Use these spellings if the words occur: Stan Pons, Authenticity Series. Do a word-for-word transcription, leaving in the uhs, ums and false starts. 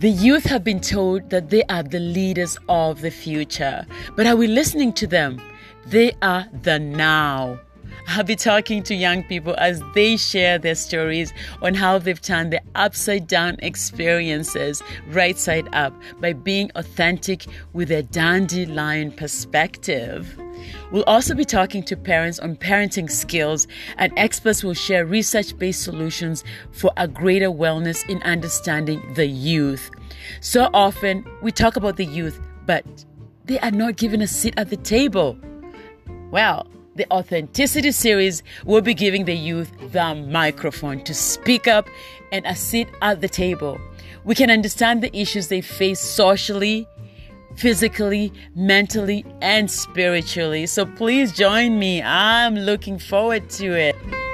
The youth have been told that they are the leaders of the future. But are we listening to them? They are the now. I'll be talking to young people as they share their stories on how they've turned their upside-down experiences right-side up by being authentic with their dandelion perspective. We'll also be talking to parents on parenting skills, and experts will share research-based solutions for a greater wellness in understanding the youth. So often, we talk about the youth, but they are not given a seat at the table. Well, the Authenticity Series will be giving the youth the microphone to speak up and a seat at the table. We can understand the issues they face socially, physically, mentally, and spiritually. So please join me. I'm looking forward to it.